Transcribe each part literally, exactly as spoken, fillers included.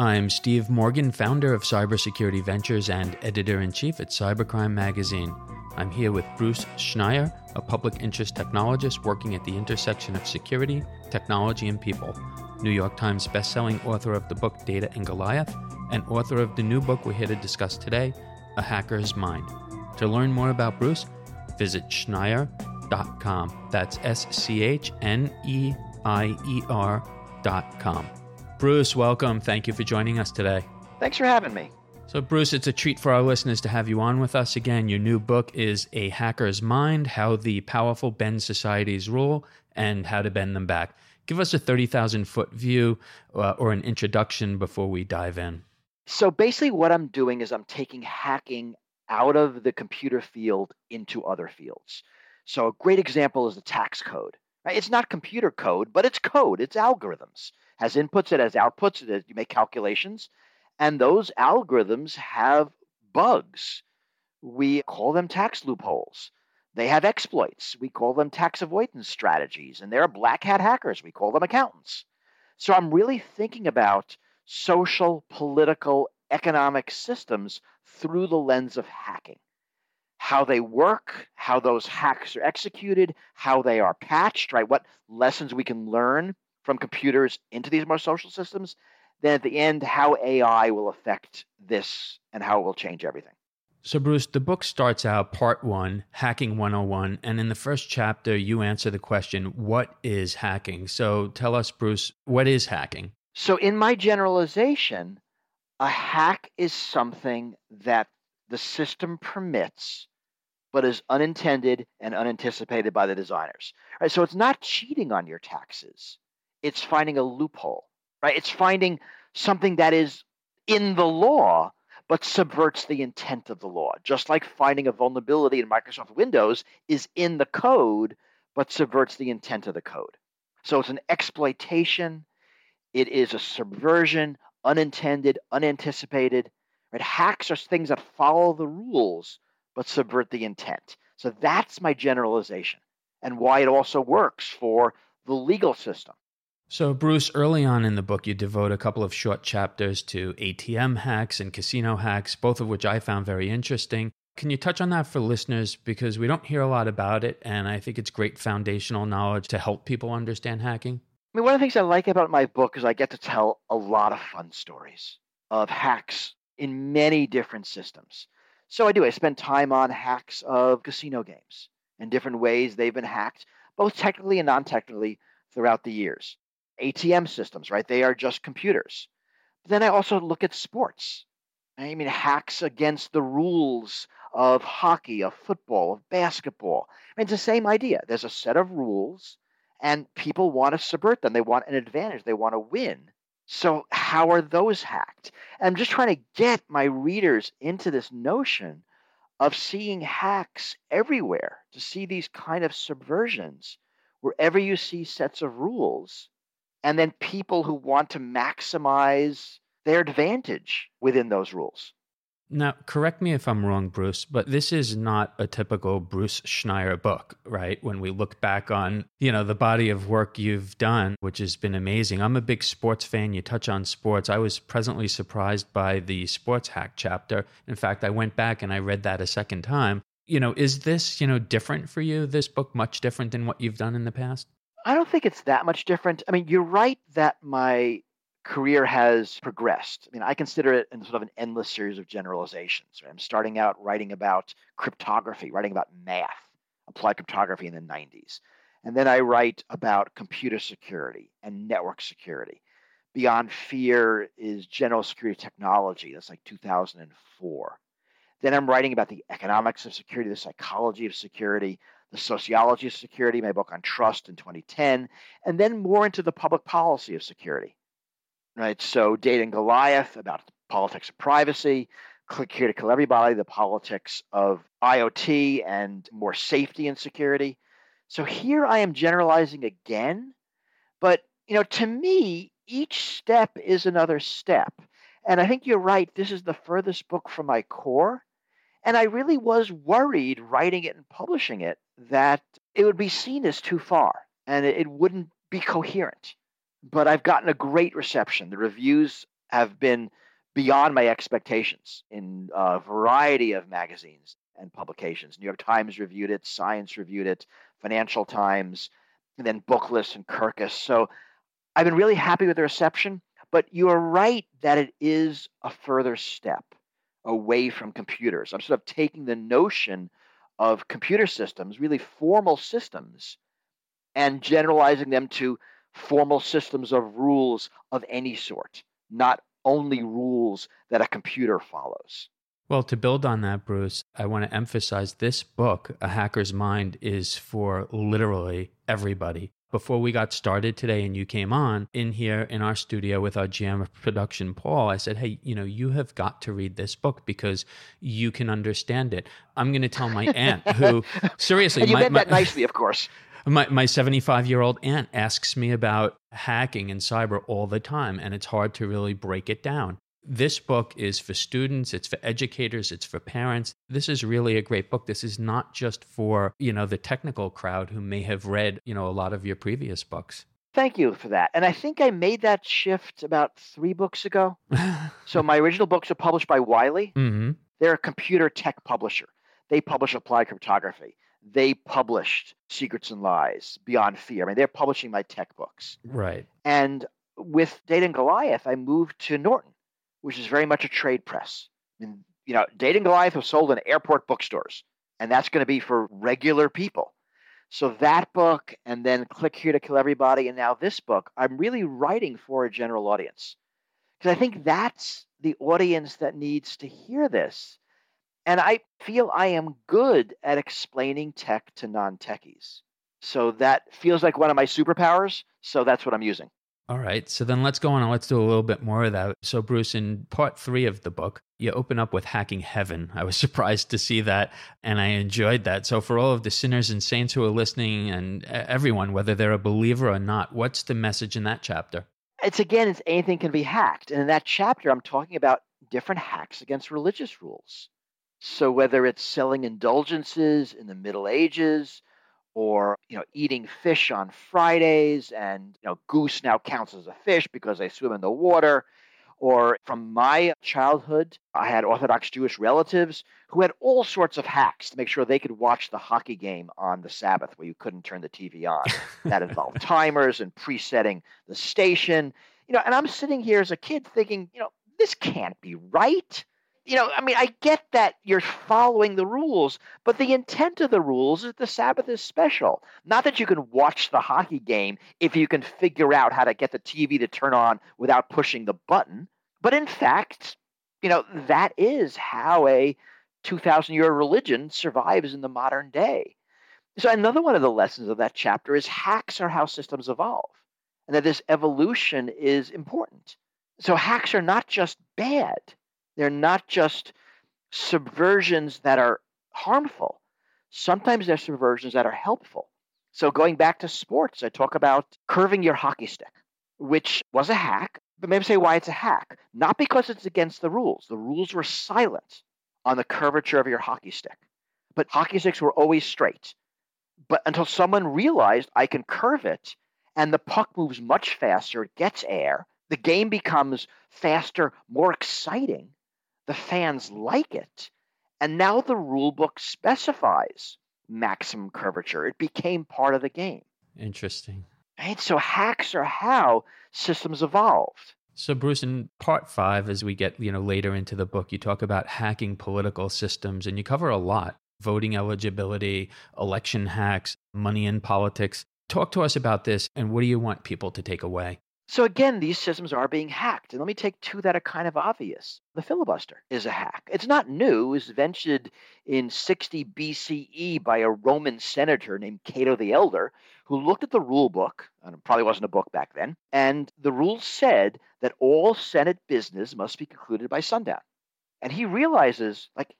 I'm Steve Morgan, founder of Cybersecurity Ventures and editor-in-chief at Cybercrime Magazine. I'm here with Bruce Schneier, a public interest technologist working at the intersection of security, technology, and people, New York Times bestselling author of the book Data and Goliath, and author of the new book we're here to discuss today, A Hacker's Mind. To learn more about Bruce, visit schneier dot com. That's S C H N E I E R dot com. Bruce, welcome. Thank you for joining us today. Thanks for having me. So, Bruce, it's a treat for our listeners to have you on with us again. Your new book is A Hacker's Mind, How the Powerful Bend Society's Rule and How to Bend Them Back. Give us a thirty thousand foot view uh, or an introduction before we dive in. So basically what I'm doing is I'm taking hacking out of the computer field into other fields. So a great example is the tax code. It's not computer code, but it's code. It's algorithms. It has inputs, it has outputs, it has, you make calculations. And those algorithms have bugs. We call them tax loopholes. They have exploits. We call them tax avoidance strategies. And there are black hat hackers. We call them accountants. So I'm really thinking about social, political, economic systems through the lens of hacking. How they work, how those hacks are executed, how they are patched, right? What lessons we can learn from computers into these more social systems. Then at the end, how A I will affect this and how it will change everything. So, Bruce, the book starts out part one, Hacking one oh one. And in the first chapter, you answer the question, what is hacking? So tell us, Bruce, what is hacking? So in my generalization, a hack is something that the system permits, but is unintended and unanticipated by the designers. Right? So it's not cheating on your taxes. It's finding a loophole. Right? It's finding something that is in the law, but subverts the intent of the law. Just like finding a vulnerability in Microsoft Windows is in the code, but subverts the intent of the code. So it's an exploitation. It is a subversion, unintended, unanticipated. Right? Hacks are things that follow the rules, but subvert the intent. So that's my generalization and why it also works for the legal system. So, Bruce, early on in the book, you devote a couple of short chapters to A T M hacks and casino hacks, both of which I found very interesting. Can you touch on that for listeners? Because we don't hear a lot about it, and I think it's great foundational knowledge to help people understand hacking. I mean, one of the things I like about my book is I get to tell a lot of fun stories of hacks in many different systems. So I do. I spend time on hacks of casino games and different ways they've been hacked, both technically and non-technically, throughout the years. A T M systems, right? They are just computers. But then I also look at sports. I mean, hacks against the rules of hockey, of football, of basketball. I mean, it's the same idea. There's a set of rules, and people want to subvert them. They want an advantage. They want to win. So how are those hacked? And I'm just trying to get my readers into this notion of seeing hacks everywhere, to see these kind of subversions wherever you see sets of rules. And then people who want to maximize their advantage within those rules. Now, correct me if I'm wrong, Bruce, but this is not a typical Bruce Schneier book, right? When we look back on, you know, the body of work you've done, which has been amazing. I'm a big sports fan. You touch on sports. I was pleasantly surprised by the sports hack chapter. In fact, I went back and I read that a second time. You know, is this, you know, different for you, this book, much different than what you've done in the past? I don't think it's that much different. I mean, you're right that my career has progressed. I mean, I consider it in sort of an endless series of generalizations. Right? I'm starting out writing about cryptography, writing about math, applied cryptography in the nineties. And then I write about computer security and network security. Beyond Fear is general security technology. That's like two thousand four. Then I'm writing about the economics of security, the psychology of security, the sociology of security, my book on trust in twenty ten, and then more into the public policy of security, right? So Data and Goliath, about the politics of privacy, Click Here to Kill Everybody, the politics of I O T and more safety and security. So here I am generalizing again, but, you know, to me, each step is another step. And I think you're right. This is the furthest book from my core. And I really was worried writing it and publishing it that it would be seen as too far and it wouldn't be coherent. But I've gotten a great reception. The reviews have been beyond my expectations in a variety of magazines and publications. New York Times reviewed it, Science reviewed it, Financial Times, and then Booklist and Kirkus. So I've been really happy with the reception, but you are right that it is a further step away from computers. I'm sort of taking the notion of computer systems, really formal systems, and generalizing them to formal systems of rules of any sort, not only rules that a computer follows. Well, to build on that, Bruce, I want to emphasize this book, A Hacker's Mind, is for literally everybody. Before we got started today and you came on, in here in our studio with our G M of production, Paul, I said, hey, you know, you have got to read this book because you can understand it. I'm going to tell my aunt who, seriously. And you my, meant my, that nicely, of course. My my seventy-five-year-old aunt asks me about hacking and cyber all the time, and it's hard to really break it down. This book is for students, it's for educators, it's for parents. This is really a great book. This is not just for, you know, the technical crowd who may have read, you know, a lot of your previous books. Thank you for that. And I think I made that shift about three books ago. So my original books are published by Wiley. Mm-hmm. They're a computer tech publisher. They publish Applied Cryptography. They published Secrets and Lies, Beyond Fear. I mean, they're publishing my tech books. Right. And with Data and Goliath, I moved to Norton, which is very much a trade press. I mean, you know, Data and Goliath was sold in airport bookstores, and that's going to be for regular people. So that book, and then Click Here to Kill Everybody, and now this book, I'm really writing for a general audience, because I think that's the audience that needs to hear this. And I feel I am good at explaining tech to non-techies. So that feels like one of my superpowers. So that's what I'm using. All right. So then let's go on and let's do a little bit more of that. So Bruce, in part three of the book, you open up with Hacking Heaven. I was surprised to see that, and I enjoyed that. So for all of the sinners and saints who are listening, and everyone, whether they're a believer or not, what's the message in that chapter? It's again, it's anything can be hacked. And in that chapter, I'm talking about different hacks against religious rules. So whether it's selling indulgences in the Middle Ages, or, you know, eating fish on Fridays, and, you know, goose now counts as a fish because they swim in the water. Or from my childhood, I had Orthodox Jewish relatives who had all sorts of hacks to make sure they could watch the hockey game on the Sabbath where you couldn't turn the T V on. That involved timers and presetting the station. You know, and I'm sitting here as a kid thinking, you know, this can't be right. You know, I mean, I get that you're following the rules, but the intent of the rules is that the Sabbath is special. Not that you can watch the hockey game if you can figure out how to get the T V to turn on without pushing the button. But in fact, you know, that is how a two thousand year religion survives in the modern day. So another one of the lessons of that chapter is hacks are how systems evolve, and that this evolution is important. So hacks are not just bad. They're not just subversions that are harmful. Sometimes they're subversions that are helpful. So going back to sports, I talk about curving your hockey stick, which was a hack, but maybe say why it's a hack. Not because it's against the rules. The rules were silent on the curvature of your hockey stick. But hockey sticks were always straight. But until someone realized I can curve it, and the puck moves much faster, it gets air, the game becomes faster, more exciting. The fans like it. And now the rule book specifies maximum curvature. It became part of the game. Interesting. Right? So hacks are how systems evolved. So Bruce, in part five, as we get, you know, later into the book, you talk about hacking political systems, and you cover a lot: voting eligibility, election hacks, money in politics. Talk to us about this, and what do you want people to take away? So again, these systems are being hacked. And let me take two that are kind of obvious. The filibuster is a hack. It's not new. It was invented in sixty B C E by a Roman senator named Cato the Elder, who looked at the rule book, and it probably wasn't a book back then, and the rules said that all Senate business must be concluded by sundown. And he realizes, like,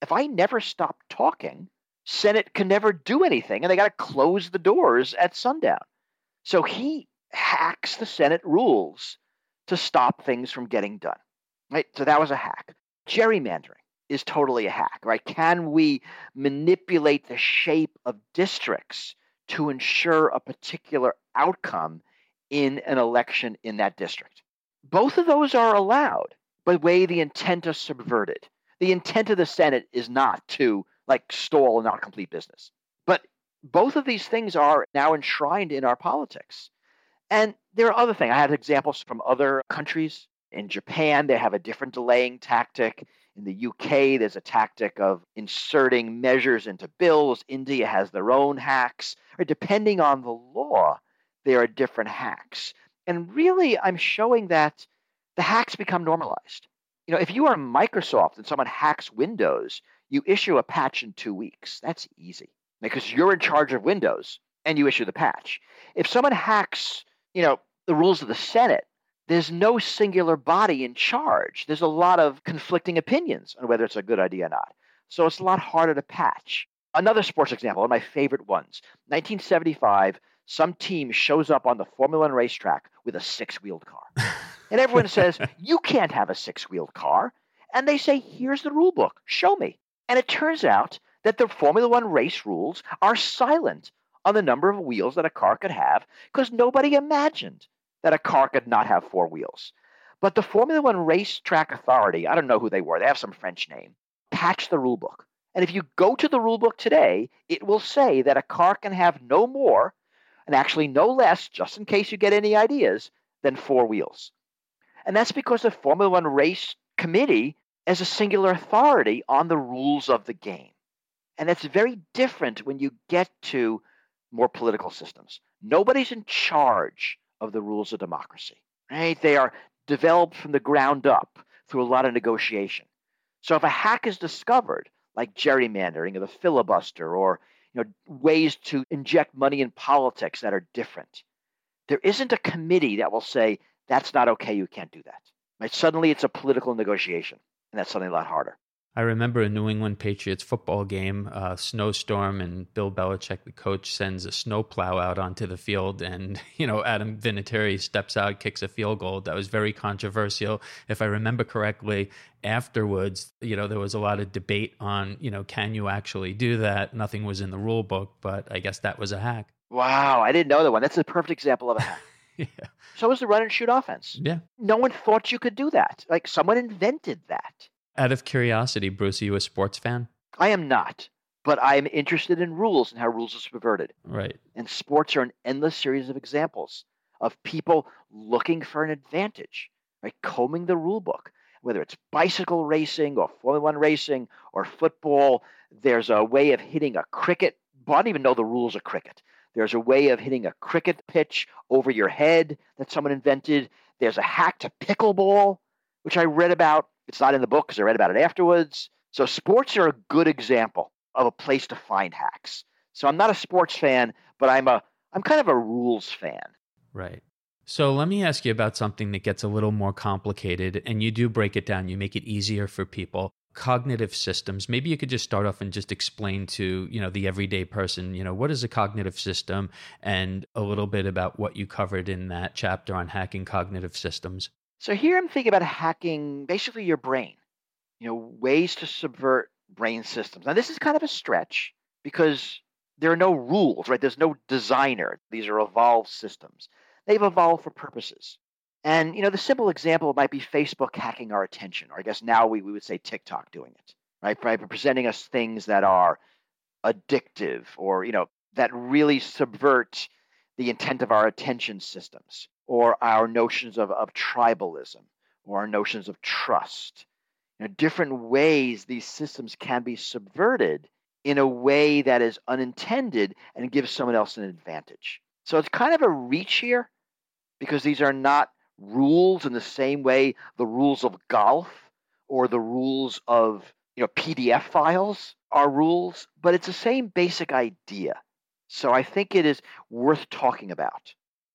if I never stop talking, Senate can never do anything, and they got to close the doors at sundown. So he hacks the Senate rules to stop things from getting done, right? So that was a hack. Gerrymandering is totally a hack, right? Can we manipulate the shape of districts to ensure a particular outcome in an election in that district? Both of those are allowed, but the way the intent is subverted. The intent of the Senate is not to, like, stall and not complete business. But both of these things are now enshrined in our politics. And there are other things. I have examples from other countries. In Japan, they have a different delaying tactic. In the U K, there's a tactic of inserting measures into bills. India has their own hacks. Or depending on the law, there are different hacks. And really, I'm showing that the hacks become normalized. You know, if you are Microsoft and someone hacks Windows, you issue a patch in two weeks. That's easy because you're in charge of Windows and you issue the patch. If someone hacks, you know, the rules of the Senate, there's no singular body in charge. There's a lot of conflicting opinions on whether it's a good idea or not. So it's a lot harder to patch. Another sports example, one of my favorite ones, nineteen seventy-five, some team shows up on the Formula One racetrack with a six-wheeled car. And everyone says, you can't have a six-wheeled car. And they say, here's the rule book. Show me. And it turns out that the Formula One race rules are silent on the number of wheels that a car could have because nobody imagined that a car could not have four wheels. But the Formula One Racetrack Authority, I don't know who they were, they have some French name, patched the rule book. And if you go to the rule book today, it will say that a car can have no more, and actually no less, just in case you get any ideas, than four wheels. And that's because the Formula One Race Committee is a singular authority on the rules of the game. And that's very different when you get to more political systems. Nobody's in charge of the rules of democracy, right? They are developed from the ground up through a lot of negotiation. So if a hack is discovered, like gerrymandering or the filibuster or, you know, ways to inject money in politics that are different, there isn't a committee that will say, that's not okay, you can't do that. Right? Suddenly it's a political negotiation, and that's something a lot harder. I remember a New England Patriots football game, uh, snowstorm, and Bill Belichick, the coach, sends a snowplow out onto the field, and you know Adam Vinatieri steps out, kicks a field goal. That was very controversial, if I remember correctly. Afterwards, you know, there was a lot of debate on, you know, can you actually do that? Nothing was in the rule book, but I guess that was a hack. Wow, I didn't know that one. That's a perfect example of a hack. Yeah. So was the run and shoot offense. Yeah, no one thought you could do that. Like someone invented that. Out of curiosity, Bruce, are you a sports fan? I am not, but I am interested in rules and how rules are subverted. Right. And sports are an endless series of examples of people looking for an advantage, right? Combing the rule book, whether it's bicycle racing or Formula One racing or football. There's a way of hitting a cricket. I don't even know the rules of cricket. There's a way of hitting a cricket pitch over your head that someone invented. There's a hack to pickleball, which I read about. It's not in the book because I read about it afterwards. So sports are a good example of a place to find hacks. So I'm not a sports fan, but I'm a I'm kind of a rules fan. Right. So let me ask you about something that gets a little more complicated, and you do break it down. You make it easier for people. Cognitive systems. Maybe you could just start off and just explain to, you know, the everyday person, you know, what is a cognitive system, and a little bit about what you covered in that chapter on hacking cognitive systems. So here I'm thinking about hacking basically your brain, you know, ways to subvert brain systems. Now, this is kind of a stretch because there are no rules, right? There's no designer. These are evolved systems. They've evolved for purposes. And, you know, the simple example might be Facebook hacking our attention, or I guess now we, we would say TikTok doing it, right? By presenting us things that are addictive or, you know, that really subvert the intent of our attention systems, or our notions of, of tribalism, or our notions of trust. You know, different ways these systems can be subverted in a way that is unintended and gives someone else an advantage. So it's kind of a reach here, because these are not rules in the same way the rules of golf or the rules of, you know, P D F files are rules, but it's the same basic idea. So I think it is worth talking about.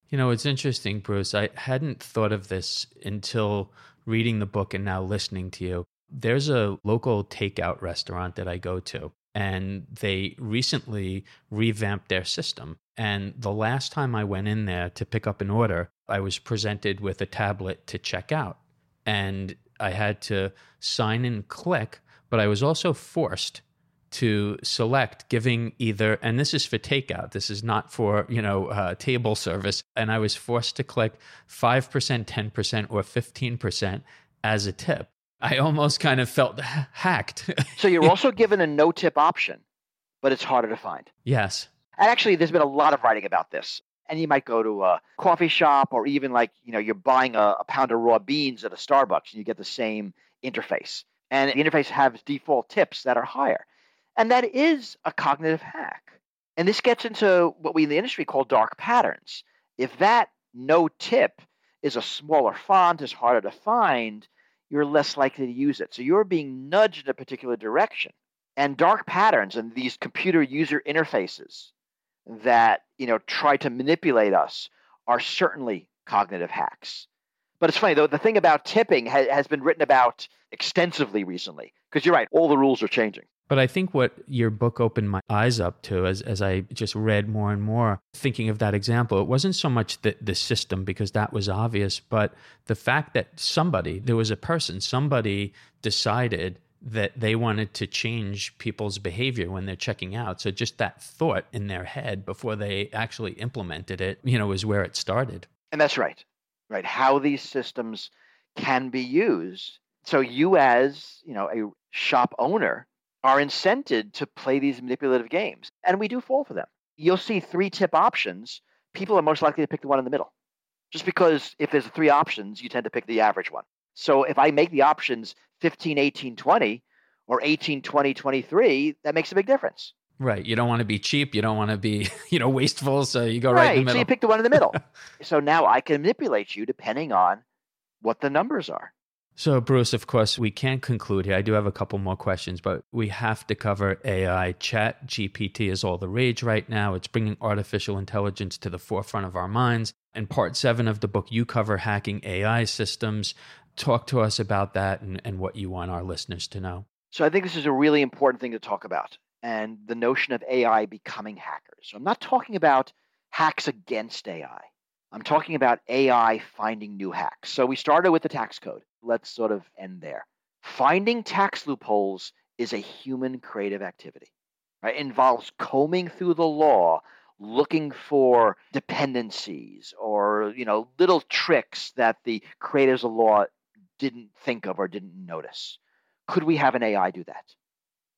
You know, it's interesting, Bruce. I hadn't thought of this until reading the book and now listening to you. There's a local takeout restaurant that I go to, and they recently revamped their system. And the last time I went in there to pick up an order, I was presented with a tablet to check out. And I had to sign and click, but I was also forced to select giving either, and this is for takeout, this is not for, you know, uh, table service. And I was forced to click five percent, ten percent, or fifteen percent as a tip. I almost kind of felt hacked. So you're also given a no-tip option, but it's harder to find. Yes. And actually, there's been a lot of writing about this. And you might go to a coffee shop or even like, you know, you're buying a, a pound of raw beans at a Starbucks and you get the same interface. And the interface has default tips that are higher. And that is a cognitive hack. And this gets into what we in the industry call dark patterns. If that no tip is a smaller font, is harder to find, you're less likely to use it. So you're being nudged in a particular direction. And dark patterns and these computer user interfaces that, you know, try to manipulate us are certainly cognitive hacks. But it's funny, though, the thing about tipping ha- has been written about extensively recently, because you're right, all the rules are changing. But I think what your book opened my eyes up to, as as I just read more and more, thinking of that example, it wasn't so much the, the system, because that was obvious, but the fact that somebody, there was a person, somebody decided that they wanted to change people's behavior when they're checking out. So just that thought in their head before they actually implemented it, you know, is where it started. And that's right, right? How these systems can be used. So you as, you know, a shop owner are incented to play these manipulative games. And we do fall for them. You'll see three tip options. People are most likely to pick the one in the middle. Just because if there's three options, you tend to pick the average one. So if I make the options fifteen, eighteen, twenty, or eighteen, twenty, twenty-three, that makes a big difference. Right. You don't want to be cheap. You don't want to be, you know, wasteful. So you go right, right in the middle. So you pick the one in the middle. So now I can manipulate you depending on what the numbers are. So, Bruce, of course, we can't conclude here. I do have a couple more questions, but we have to cover A I. Chat G P T is all the rage right now. It's bringing artificial intelligence to the forefront of our minds. In part seven of the book, you cover hacking A I systems. Talk to us about that and, and what you want our listeners to know. So I think this is a really important thing to talk about, and the notion of A I becoming hackers. So I'm not talking about hacks against A I. I'm talking about A I finding new hacks. So we started with the tax code. Let's sort of end there. Finding tax loopholes is a human creative activity, right? It involves combing through the law, looking for dependencies or, you know, little tricks that the creators of law didn't think of or didn't notice. Could we have an A I do that?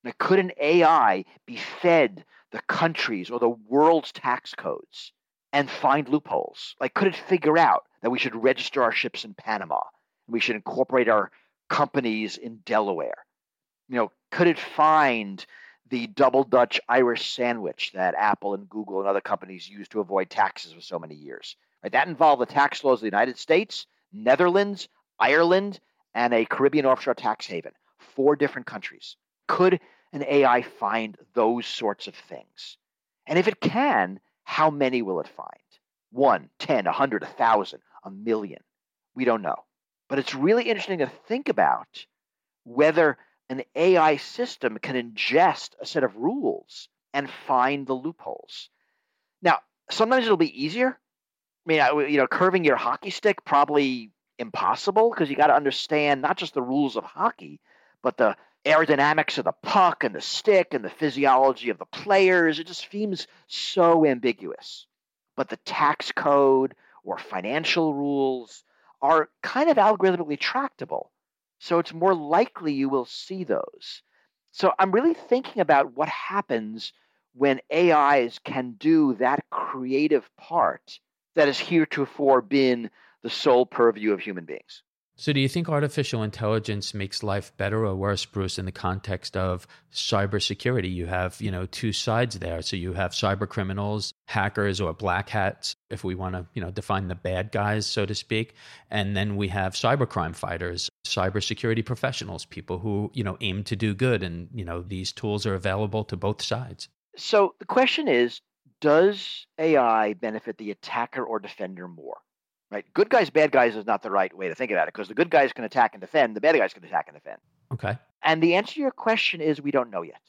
Now, could an A I be fed the country's or the world's tax codes and find loopholes? Like, could it figure out that we should register our ships in Panama? We should incorporate our companies in Delaware. You know, could it find the double Dutch Irish sandwich that Apple and Google and other companies used to avoid taxes for so many years? Right, that involved the tax laws of the United States, Netherlands, Ireland, and a Caribbean offshore tax haven. Four different countries. Could an A I find those sorts of things? And if it can, how many will it find? One, ten, a hundred, a thousand, a million. We don't know. But it's really interesting to think about whether an A I system can ingest a set of rules and find the loopholes. Now, sometimes it'll be easier. I mean, you know, curving your hockey stick, probably impossible, because you got to understand not just the rules of hockey, but the aerodynamics of the puck and the stick and the physiology of the players. It just seems so ambiguous. But the tax code or financial rules are kind of algorithmically tractable. So it's more likely you will see those. So I'm really thinking about what happens when A Is can do that creative part that has heretofore been the sole purview of human beings. So do you think artificial intelligence makes life better or worse, Bruce, in the context of cybersecurity? You have, you know, two sides there. So you have cyber criminals, hackers, or black hats, if we want to, you know, define the bad guys, so to speak. And then we have cybercrime fighters, cybersecurity professionals, people who, you know, aim to do good. And, you know, these tools are available to both sides. So the question is, does A I benefit the attacker or defender more? Right, good guys, bad guys is not the right way to think about it, because the good guys can attack and defend, the bad guys can attack and defend. Okay. And the answer to your question is we don't know yet.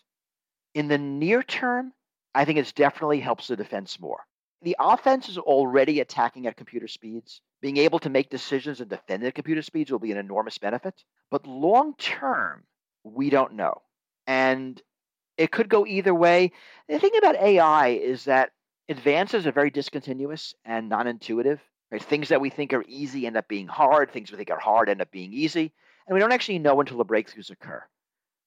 In the near term, I think it definitely helps the defense more. The offense is already attacking at computer speeds. Being able to make decisions and defend at computer speeds will be an enormous benefit. But long term, we don't know. And It could go either way. The thing about A I is that advances are very discontinuous and non-intuitive. Right? Things that we think are easy end up being hard. Things we think are hard end up being easy. And we don't actually know until the breakthroughs occur.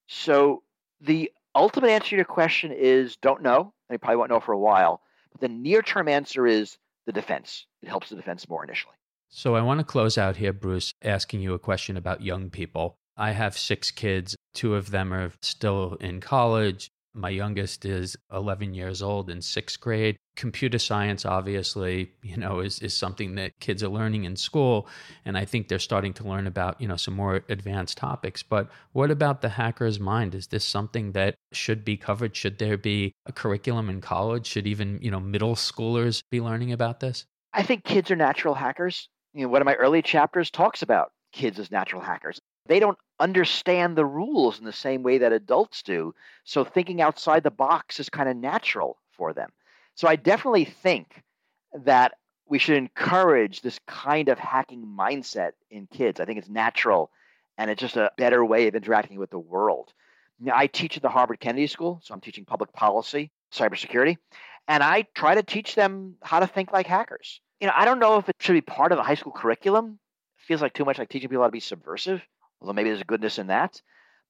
So the ultimate answer to your question is don't know. And you probably won't know for a while. But the near-term answer is the defense. It helps the defense more initially. So I want to close out here, Bruce, asking you a question about young people. I have six kids. Two of them are still in college. My youngest is eleven years old in sixth grade. Computer science, obviously, you know, is, is something that kids are learning in school. And I think they're starting to learn about, you know, some more advanced topics. But what about the hacker's mind? Is this something that should be covered? Should there be a curriculum in college? Should even, you know, middle schoolers be learning about this? I think kids are natural hackers. You know, one of my early chapters talks about kids as natural hackers. They don't understand the rules in the same way that adults do. So thinking outside the box is kind of natural for them. So I definitely think that we should encourage this kind of hacking mindset in kids. I think it's natural, and it's just a better way of interacting with the world. Now, I teach at the Harvard Kennedy School, so I'm teaching public policy, cybersecurity, and I try to teach them how to think like hackers. You know, I don't know if it should be part of the high school curriculum. It feels like too much like teaching people how to be subversive. Although maybe there's a goodness in that.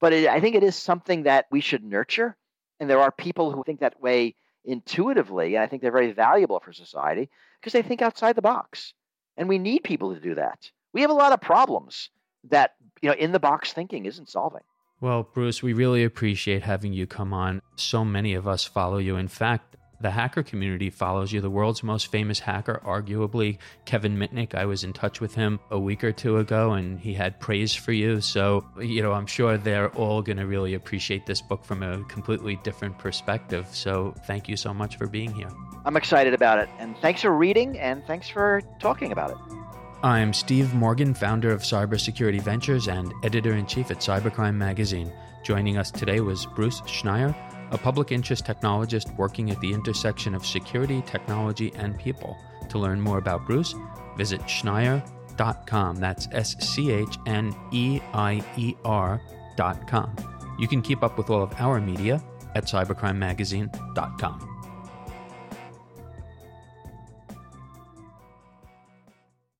But it, I think it is something that we should nurture. And there are people who think that way intuitively. And I think they're very valuable for society because they think outside the box. And we need people to do that. We have a lot of problems that, you know, in the box thinking isn't solving. Well, Bruce, we really appreciate having you come on. So many of us follow you. In fact, the hacker community follows you. The world's most famous hacker, arguably, Kevin Mitnick. I was in touch with him a week or two ago, and he had praise for you. So, you know, I'm sure they're all going to really appreciate this book from a completely different perspective. So thank you so much for being here. I'm excited about it. And thanks for reading, and thanks for talking about it. I'm Steve Morgan, founder of Cybersecurity Ventures and editor-in-chief at Cybercrime Magazine. Joining us today was Bruce Schneier, a public interest technologist working at the intersection of security, technology, and people. To learn more about Bruce, visit schneier dot com. That's S C H N E I E R dot com. You can keep up with all of our media at cybercrime magazine dot com.